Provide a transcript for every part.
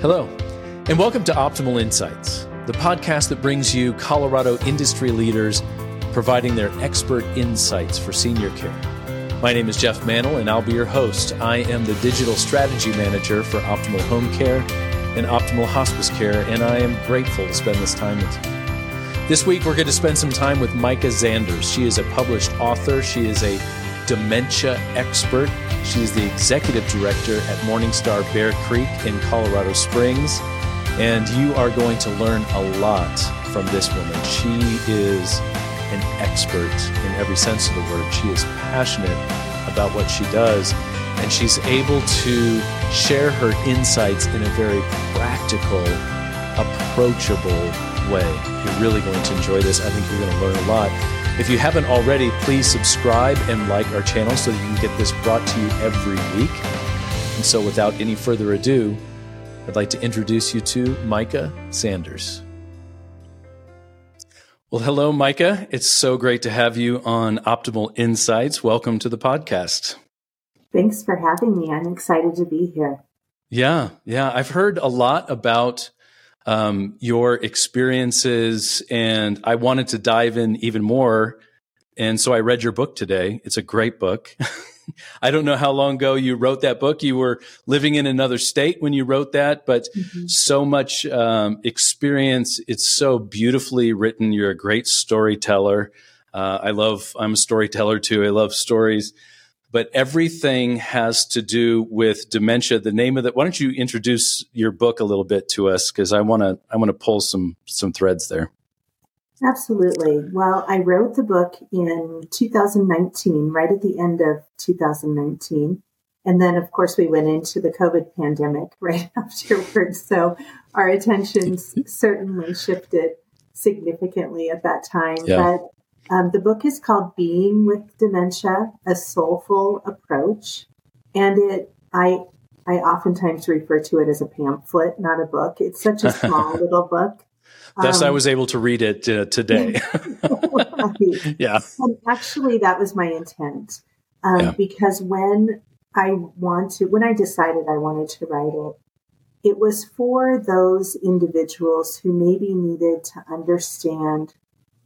Hello, and welcome to Optimal Insights, the podcast that brings you Colorado industry leaders providing their expert insights for senior care. My name is Jeff Mannel, and I'll be your host. I am the Digital Strategy Manager for Optimal Home Care and Optimal Hospice Care, and I am grateful to spend this time with you. This week, we're going to spend some time with Miekka Zanders. She is a published author. She is a dementia expert. She is the executive director at Morningstar Bear Creek in Colorado Springs. And you are going to learn a lot from this woman. She is an expert in every sense of the word. She is passionate about what she does, and she's able to share her insights in a very practical, approachable way. You're really going to enjoy this. I think you're going to learn a lot. If you haven't already, please subscribe and like our channel so that you can get this brought to you every week. And so without any further ado, I'd like to introduce you to Miekka Zanders. Well, hello, Miekka. It's so great to have you on Optimal Insights. Welcome to the podcast. Thanks for having me. I'm excited to be here. Yeah. I've heard a lot about your experiences, and I wanted to dive in even more. And so I read your book today. It's a great book. I don't know how long ago you wrote that book. You were living in another state when you wrote that, but so much experience. It's so beautifully written. You're a great storyteller. I'm a storyteller too. I love stories, but everything has to do with dementia. The name of that. Why don't you introduce your book a little bit to us? Cause I want to pull some threads there. Absolutely. Well, I wrote the book in 2019, right at the end of 2019. And then of course we went into the COVID pandemic right afterwards. So our attentions certainly shifted significantly at that time. Yeah. But the book is called Being with Dementia: A Soulful Approach, and I oftentimes refer to it as a pamphlet, not a book. It's such a small little book. Thus, I was able to read it today. Right. Yeah, and actually, that was my intent because when I decided I wanted to write it, it was for those individuals who maybe needed to understand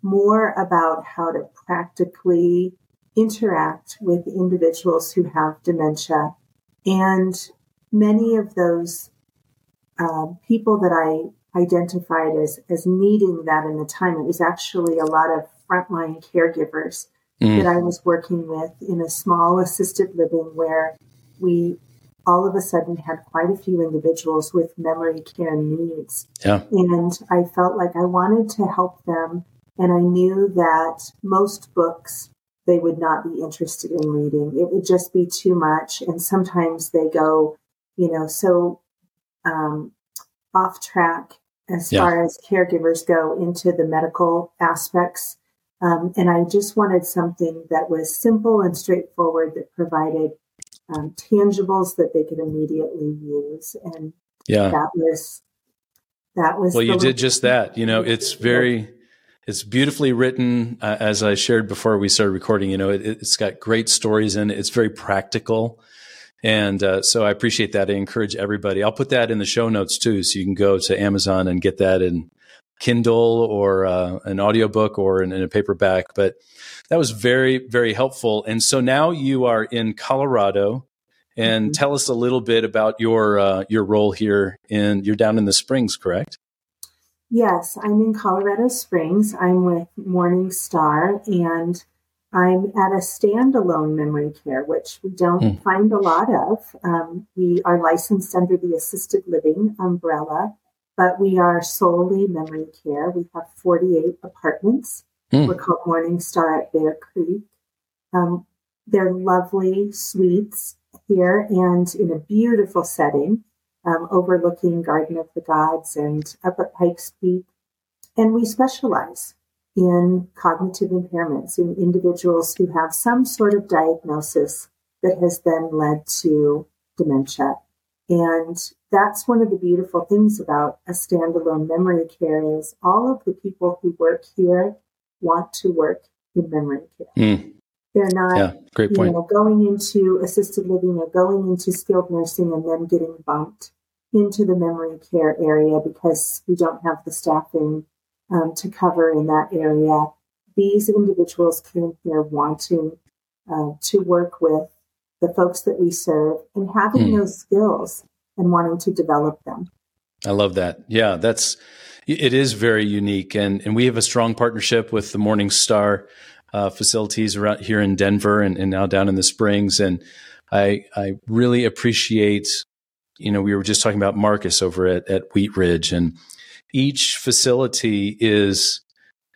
more about how to practically interact with individuals who have dementia. And many of those people that I identified as needing that in the time, it was actually a lot of frontline caregivers that I was working with in a small assisted living where we all of a sudden had quite a few individuals with memory care needs. Yeah. And I felt like I wanted to help them. And I knew that most books they would not be interested in reading. It would just be too much. And sometimes they go, so off track as far as caregivers go into the medical aspects. And I just wanted something that was simple and straightforward that provided tangibles that they could immediately use. And that was. Well, you did just that. It's very... It's beautifully written, as I shared before we started recording. It's got great stories in it. It's very practical. And so I appreciate that. I encourage everybody. I'll put that in the show notes too. So you can go to Amazon and get that in Kindle or an audiobook or in a paperback. But that was very, very helpful. And so now you are in Colorado. And tell us a little bit about your role here. And you're down in the Springs, correct? Yes, I'm in Colorado Springs. I'm with Morningstar, and I'm at a standalone memory care, which we don't find a lot of. We are licensed under the assisted living umbrella, but we are solely memory care. We have 48 apartments. We're called Morningstar at Bear Creek. They're lovely suites here and in a beautiful setting. Overlooking Garden of the Gods and up at Pikes Peak. And we specialize in cognitive impairments in individuals who have some sort of diagnosis that has then led to dementia. And that's one of the beautiful things about a standalone memory care is all of the people who work here want to work in memory care. They're not going into assisted living or going into skilled nursing and then getting bumped into the memory care area because we don't have the staffing to cover in that area. These individuals came here wanting to work with the folks that we serve and having those skills and wanting to develop them. I love that. Yeah, it is very unique. And we have a strong partnership with the Morningstar facilities around here in Denver and now down in the Springs. And I really appreciate, we were just talking about Marcus over at Wheat Ridge, and each facility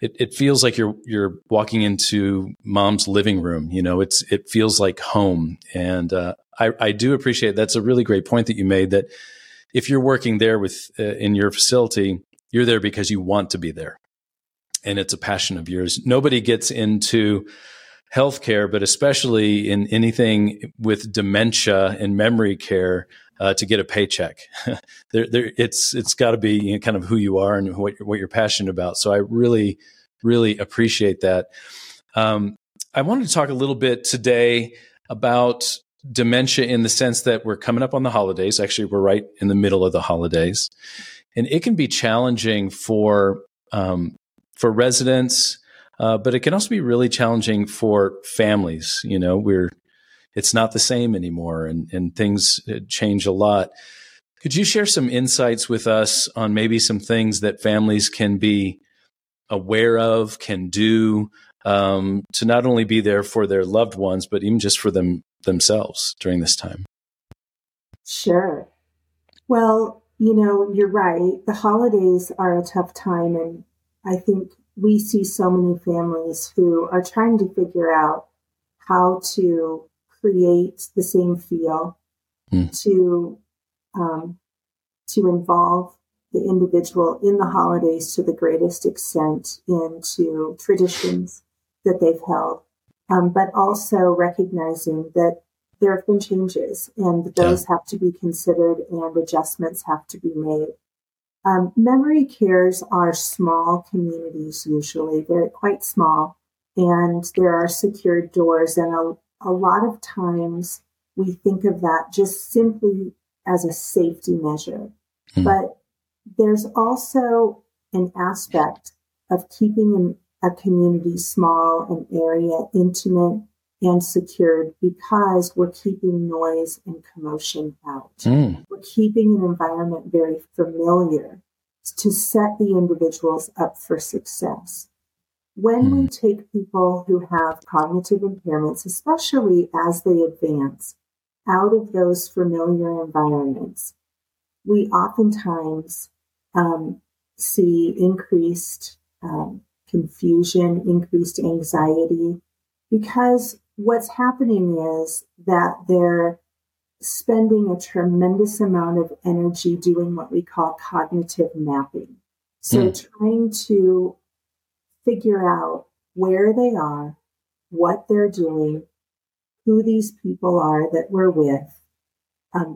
it feels like you're walking into mom's living room. It feels like home. And I do appreciate, that's a really great point that you made, that if you're working there with in your facility, you're there because you want to be there. And it's a passion of yours. Nobody gets into healthcare, but especially in anything with dementia and memory care, to get a paycheck. It's got to be kind of who you are and what you're passionate about. So I really, really appreciate that. I wanted to talk a little bit today about dementia in the sense that we're coming up on the holidays. Actually, we're right in the middle of the holidays, and it can be challenging for residents, but it can also be really challenging for families. It's not the same anymore, and things change a lot. Could you share some insights with us on maybe some things that families can be aware of, can do, to not only be there for their loved ones, but even just for themselves during this time? Sure. Well, you're right. The holidays are a tough time, and I think we see so many families who are trying to figure out how to create the same feel, to involve the individual in the holidays to the greatest extent into traditions that they've held, but also recognizing that there have been changes and those have to be considered and adjustments have to be made. Memory cares are small communities usually. They're quite small, and there are secured doors, and a lot of times we think of that just simply as a safety measure. But there's also an aspect of keeping a community small, an area intimate and secured, because we're keeping noise and commotion out. We're keeping an environment very familiar to set the individuals up for success. When we take people who have cognitive impairments, especially as they advance, out of those familiar environments, we oftentimes see increased confusion, increased anxiety, because what's happening is that they're spending a tremendous amount of energy doing what we call cognitive mapping. So trying to figure out where they are, what they're doing, who these people are that we're with,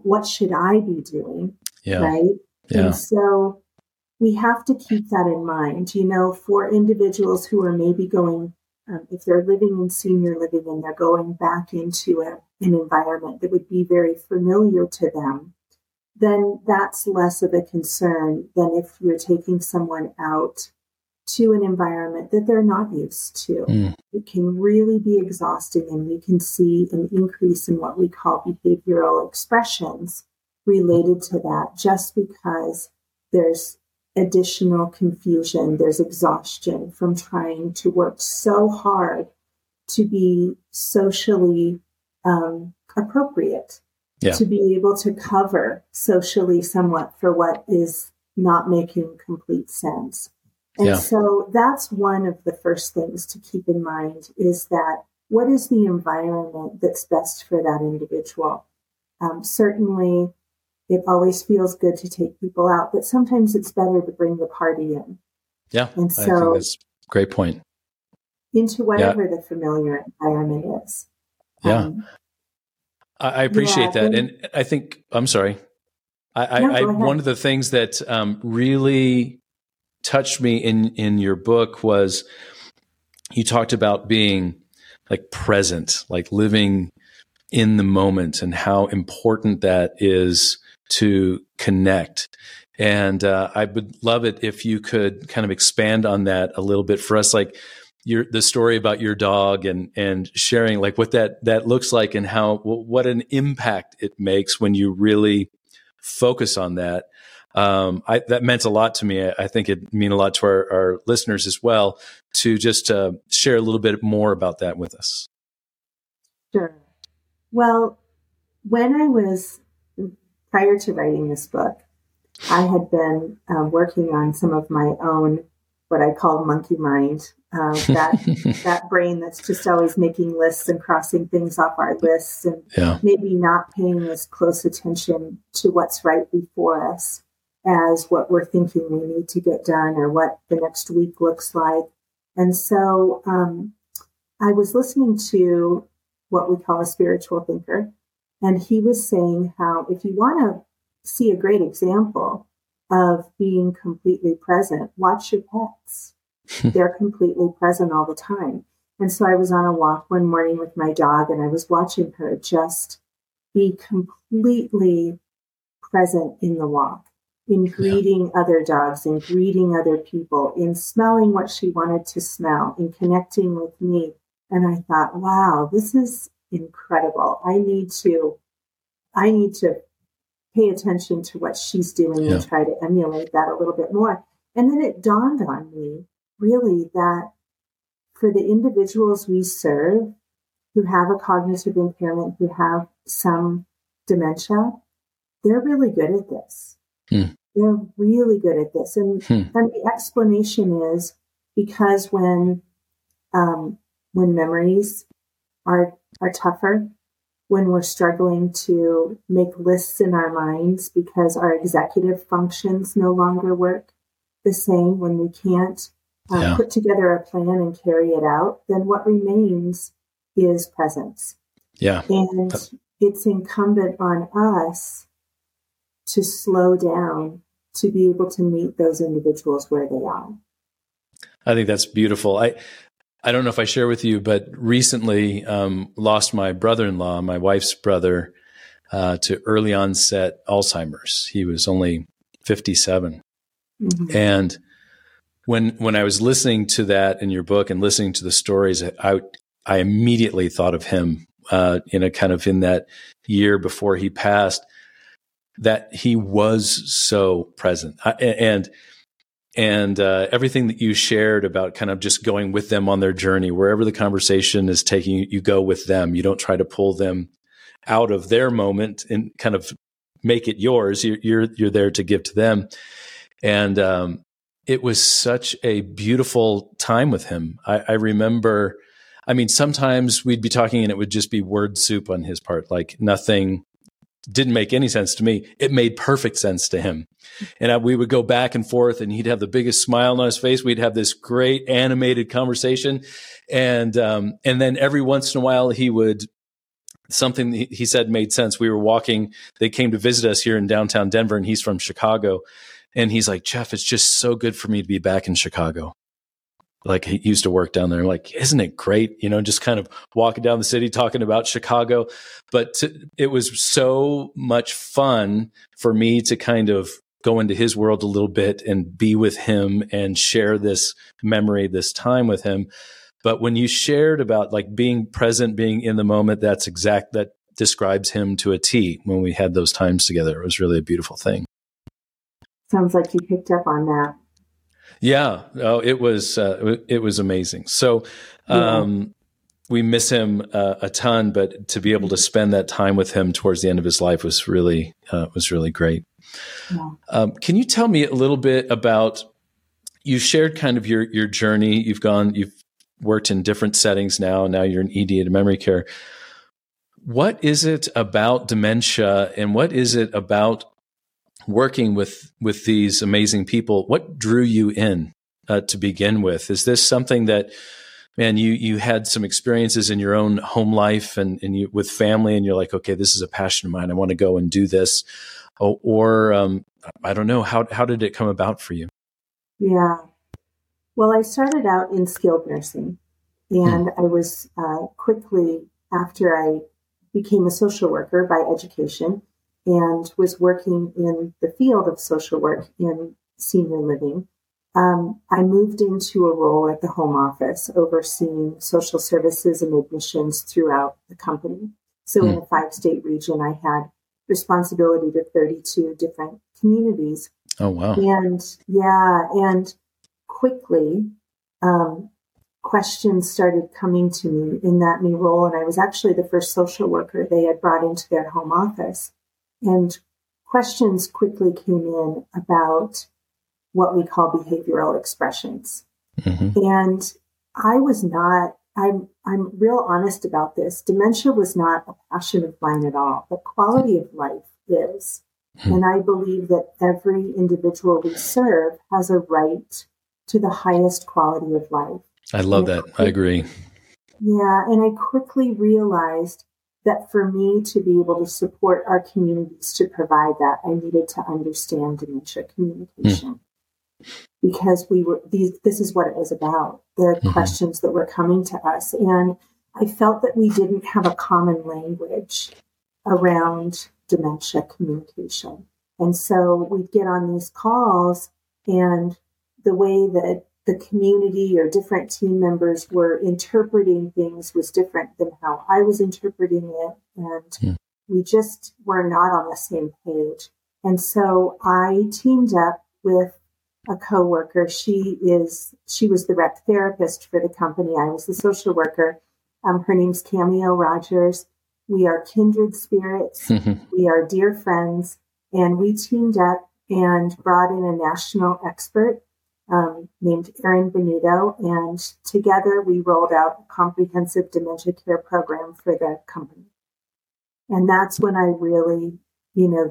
what should I be doing, right? Yeah. And so we have to keep that in mind. For individuals who are maybe going, if they're living in senior living and they're going back into an environment that would be very familiar to them, then that's less of a concern than if you're taking someone out to an environment that they're not used to. It can really be exhausting, and we can see an increase in what we call behavioral expressions related to that, just because there's additional confusion, there's exhaustion from trying to work so hard to be socially appropriate, to be able to cover socially somewhat for what is not making complete sense. And so that's one of the first things to keep in mind, is that what is the environment that's best for that individual? Certainly, it always feels good to take people out, but sometimes it's better to bring the party in. Yeah, and so, I think that's a great point. Into whatever the familiar environment is. I appreciate that. And I think, I'm sorry. One of the things that really touched me in your book was you talked about being like present, like living in the moment, and how important that is to connect. And I would love it if you could kind of expand on that a little bit for us, like the story about your dog and sharing like what that looks like and what an impact it makes when you really focus on that. That meant a lot to me. I think it'd mean a lot to our listeners as well to just share a little bit more about that with us. Sure. Well, prior to writing this book, I had been working on some of my own, what I call monkey mind, that brain that's just always making lists and crossing things off our lists and maybe not paying as close attention to what's right before us as what we're thinking we need to get done or what the next week looks like. And so I was listening to what we call a spiritual thinker, and he was saying how if you want to see a great example of being completely present, watch your pets. They're completely present all the time. And so I was on a walk one morning with my dog, and I was watching her just be completely present in the walk, in greeting other dogs, in greeting other people, in smelling what she wanted to smell, in connecting with me. And I thought, wow, this is incredible. I need to pay attention to what she's doing and try to emulate that a little bit more. And then it dawned on me, really, that for the individuals we serve who have a cognitive impairment, who have some dementia, they're really good at this. They're really good at this. And the explanation is because when memories are tougher, when we're struggling to make lists in our minds because our executive functions no longer work the same, when we can't put together a plan and carry it out, then what remains is presence. Yeah. And it's incumbent on us to slow down to be able to meet those individuals where they are. I think that's beautiful. I don't know if I share with you, but recently lost my brother-in-law, my wife's brother, to early onset Alzheimer's. He was only 57. Mm-hmm. And when I was listening to that in your book and listening to the stories, I immediately thought of him in that year before he passed, that he was so present. And everything that you shared about kind of just going with them on their journey, wherever the conversation is taking you, you go with them. You don't try to pull them out of their moment and kind of make it yours. You're there to give to them. And it was such a beautiful time with him. I remember, I mean, sometimes we'd be talking and it would just be word soup on his part, like nothing didn't make any sense to me. It made perfect sense to him. And we would go back and forth, and he'd have the biggest smile on his face. We'd have this great animated conversation. And then every once in a while something he said made sense. We were walking, they came to visit us here in downtown Denver, and he's from Chicago. And he's like, Jeff, it's just so good for me to be back in Chicago. Like, he used to work down there. Like, isn't it great? You know, just kind of walking down the city, talking about Chicago. But it was so much fun for me to kind of go into his world a little bit and be with him and share this memory, this time with him. But when you shared about like being present, being in the moment, that describes him to a T when we had those times together. It was really a beautiful thing. Sounds like you picked up on that. Yeah. Oh, it was amazing. So, we miss him a ton, but to be able to spend that time with him towards the end of his life was really great. Yeah. Can you tell me a little bit about, you shared kind of your journey. You've worked in different settings now. Now you're in ED to memory care. What is it about dementia, and what is it about working with these amazing people? What drew you in to begin with? Is this something that, man, you had some experiences in your own home life and you, with family, and you're like, okay, this is a passion of mine. I want to go and do this. Or I don't know, how did it come about for you? Yeah. Well, I started out in skilled nursing, and I was quickly, after I became a social worker by education, and was working in the field of social work in senior living, I moved into a role at the home office overseeing social services and admissions throughout the company. So in the 5-state region, I had responsibility to 32 different communities. Oh, wow. And quickly, questions started coming to me in that new role. And I was actually the first social worker they had brought into their home office. And questions quickly came in about what we call behavioral expressions. Mm-hmm. And I was not, I'm real honest about this. Dementia was not a passion of mine at all, but quality of life is. Mm-hmm. And I believe that every individual we serve has a right to the highest quality of life. I love that. I agree. Yeah. And I quickly realized that for me to be able to support our communities to provide that, I needed to understand dementia communication. Mm-hmm. Because this is what it was about, the mm-hmm. questions that were coming to us. And I felt that we didn't have a common language around dementia communication. And so we'd get on these calls, and the way that the community or different team members were interpreting things was different than how I was interpreting it. And we just were not on the same page. And so I teamed up with a coworker. She was the rep therapist for the company. I was the social worker. Her name's Cameo Rogers. We are kindred spirits. Mm-hmm. We are dear friends. And we teamed up and brought in a national expert named Erin Benito. And together we rolled out a comprehensive dementia care program for the company. And that's when I really,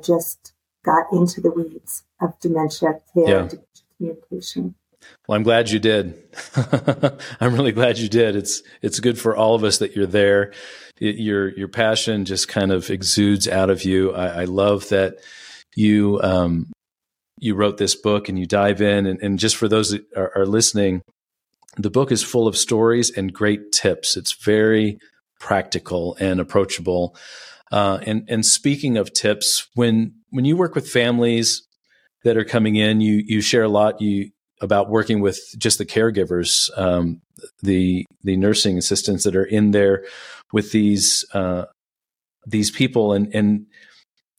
just got into the weeds of dementia care. Yeah. Communication. Well, I'm glad you did. I'm really glad you did. It's good for all of us that you're there. Your passion just kind of exudes out of you. I love that you you wrote this book and you dive in. And just for those that are listening, the book is full of stories and great tips. It's very practical and approachable. And speaking of tips, when you work with families that are coming in, you share a lot about working with just the caregivers, the nursing assistants that are in there with these people, and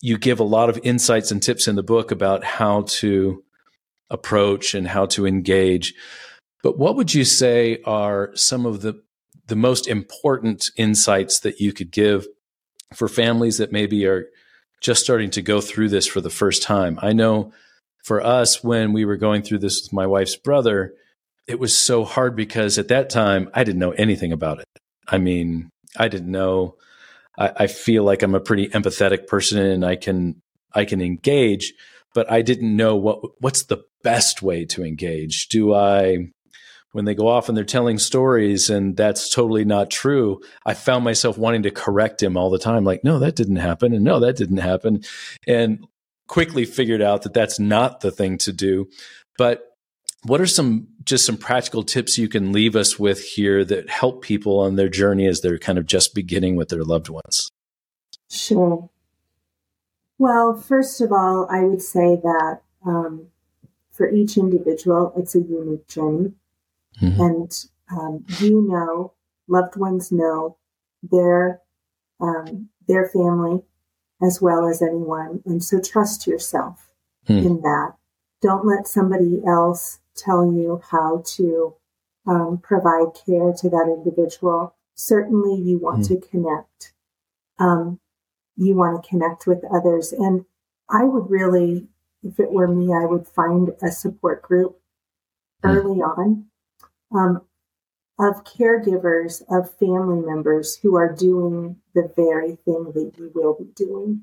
you give a lot of insights and tips in the book about how to approach and how to engage. But what would you say are some of the most important insights that you could give for families that maybe are just starting to go through this for the first time? I know for us, when we were going through this with my wife's brother, it was so hard because at that time, I didn't know anything about it. I mean, I didn't know. I feel like I'm a pretty empathetic person and I can engage, but I didn't know what's the best way to engage. When they go off and they're telling stories and that's totally not true, I found myself wanting to correct him all the time. Like, no, that didn't happen. And no, that didn't happen. And quickly figured out that that's not the thing to do. But what are some practical tips you can leave us with here that help people on their journey as they're kind of just beginning with their loved ones? Sure. Well, first of all, I would say that for each individual, it's a unique journey. Mm-hmm. And loved ones know their family as well as anyone. And so trust yourself in that. Don't let somebody else tell you how to provide care to that individual. Certainly you want to connect. You want to connect with others. And I would really, if it were me, I would find a support group early on. Of caregivers, of family members who are doing the very thing that you will be doing,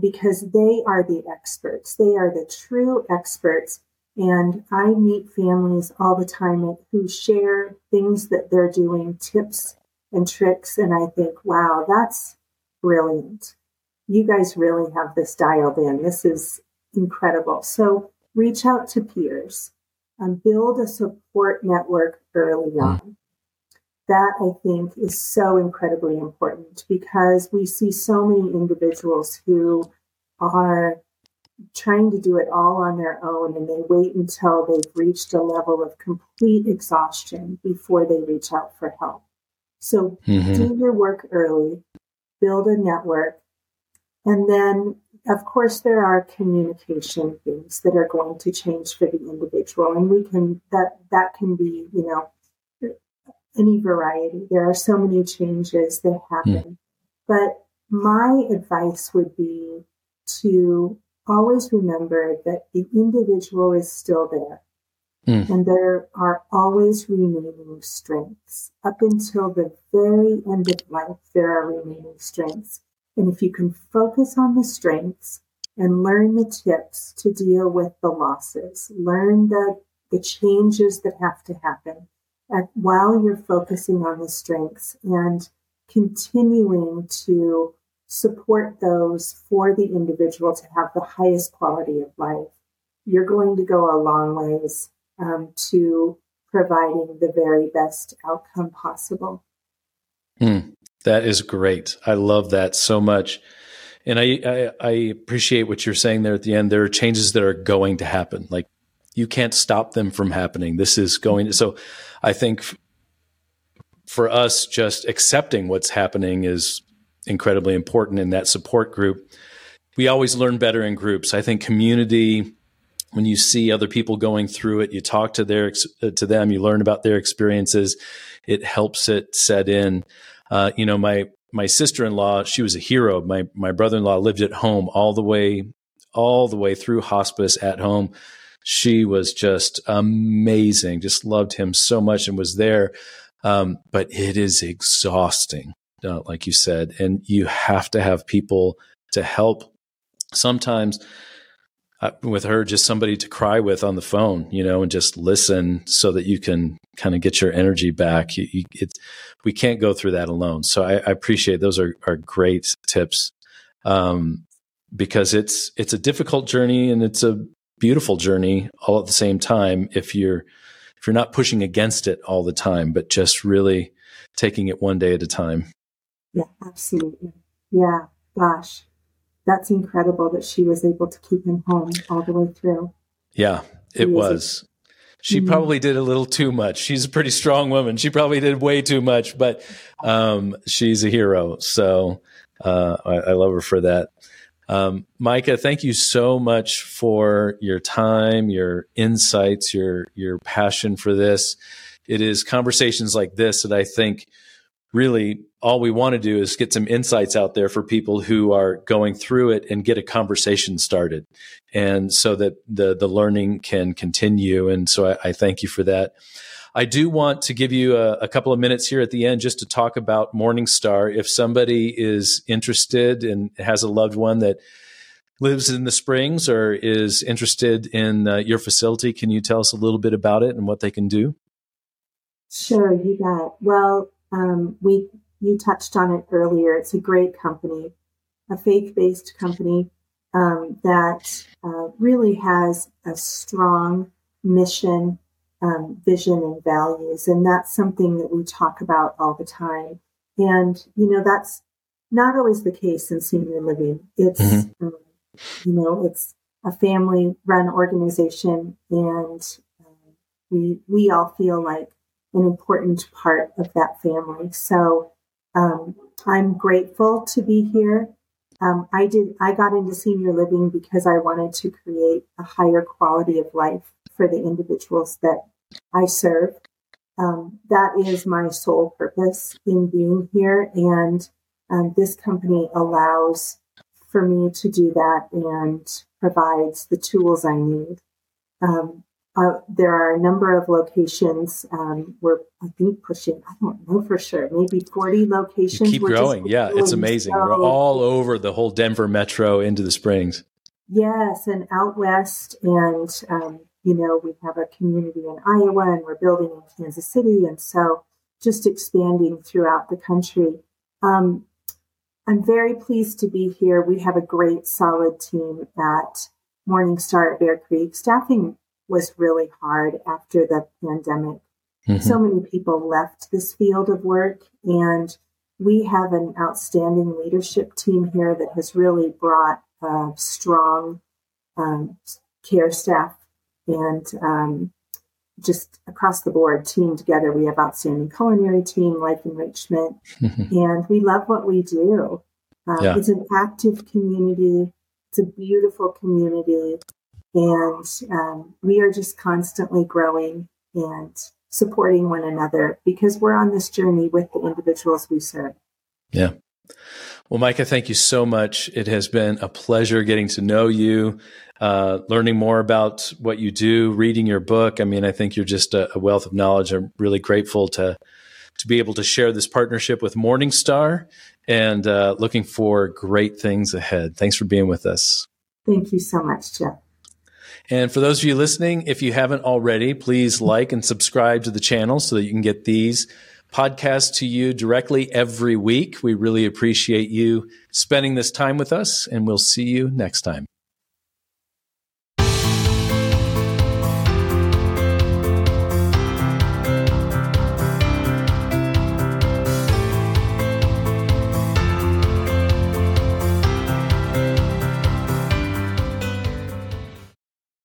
because they are the experts. They are the true experts. And I meet families all the time who share things that they're doing, tips and tricks. And I think, wow, that's brilliant. You guys really have this dialed in. This is incredible. So reach out to peers. Build a support network early on. That, I think, is so incredibly important because we see so many individuals who are trying to do it all on their own, and they wait until they've reached a level of complete exhaustion before they reach out for help. So do your work early, build a network, and then, of course, there are communication things that are going to change for the individual, and we can that can be, you know, any variety. There are so many changes that happen, but my advice would be to always remember that the individual is still there. And there are always remaining strengths. Up until the very end of life, there are remaining strengths. And if you can focus on the strengths and learn the tips to deal with the losses, learn the changes that have to happen while you're focusing on the strengths and continuing to support those for the individual to have the highest quality of life, you're going to go a long ways to providing the very best outcome possible. That is great. I love that so much. And I appreciate what you're saying there at the end. There are changes that are going to happen. Like, you can't stop them from happening. This is going to, so I think for us, just accepting what's happening is incredibly important in that support group. We always learn better in groups. I think community, when you see other people going through it, you talk to them, you learn about their experiences. It helps it set in. You know, my sister-in-law, she was a hero. My brother-in-law lived at home all the way through hospice at home. She was just amazing. Just loved him so much and was there. But it is exhausting, like you said, and you have to have people to help. Sometimes with her, just somebody to cry with on the phone, you know, and just listen so that you can kind of get your energy back. We can't go through that alone. So I appreciate those are great tips, because it's a difficult journey and it's a beautiful journey all at the same time. If you're not pushing against it all the time, but just really taking it one day at a time. Yeah, absolutely. Yeah, gosh, that's incredible that she was able to keep him home all the way through. Yeah, it was. She probably did a little too much. She's a pretty strong woman. She probably did way too much, but she's a hero. So I love her for that. Miekka, thank you so much for your time, your insights, your passion for this. It is conversations like this that I think really all we want to do is get some insights out there for people who are going through it and get a conversation started, and so that the learning can continue. And so I thank you for that. I do want to give you a couple of minutes here at the end just to talk about Morningstar. If somebody is interested and has a loved one that lives in the Springs or is interested in your facility, can you tell us a little bit about it and what they can do? Sure, you bet. Well, you touched on it earlier. It's a great company, a faith-based company that really has a strong mission, vision, and values. And that's something that we talk about all the time. And, you know, that's not always the case in senior living. It's, you know, it's a family-run organization, and we all feel like an important part of that family. So I'm grateful to be here. I got into senior living because I wanted to create a higher quality of life for the individuals that I serve. That is my sole purpose in being here. And this company allows for me to do that and provides the tools I need. There are a number of locations. We're, I think, pushing, I don't know for sure, maybe 40 locations. You keep growing. Yeah, it's amazing. We're all over the whole Denver metro into the Springs. Yes, and out west. And, you know, we have a community in Iowa, and we're building in Kansas City. And so just expanding throughout the country. I'm very pleased to be here. We have a great, solid team at Morningstar at Bear Creek. Staffing was really hard after the pandemic. So many people left this field of work, and We have an outstanding leadership team here that has really brought strong care staff and just across the board team together. We have outstanding culinary team, life enrichment, and we love what we do. It's an active community. It's a beautiful community. And we are just constantly growing and supporting one another because we're on this journey with the individuals we serve. Yeah. Well, Miekka, thank you so much. It has been a pleasure getting to know you, learning more about what you do, reading your book. I mean, I think you're just a wealth of knowledge. I'm really grateful to be able to share this partnership with Morningstar and looking for great things ahead. Thanks for being with us. Thank you so much, Jeff. And for those of you listening, if you haven't already, please like and subscribe to the channel so that you can get these podcasts to you directly every week. We really appreciate you spending this time with us, and we'll see you next time.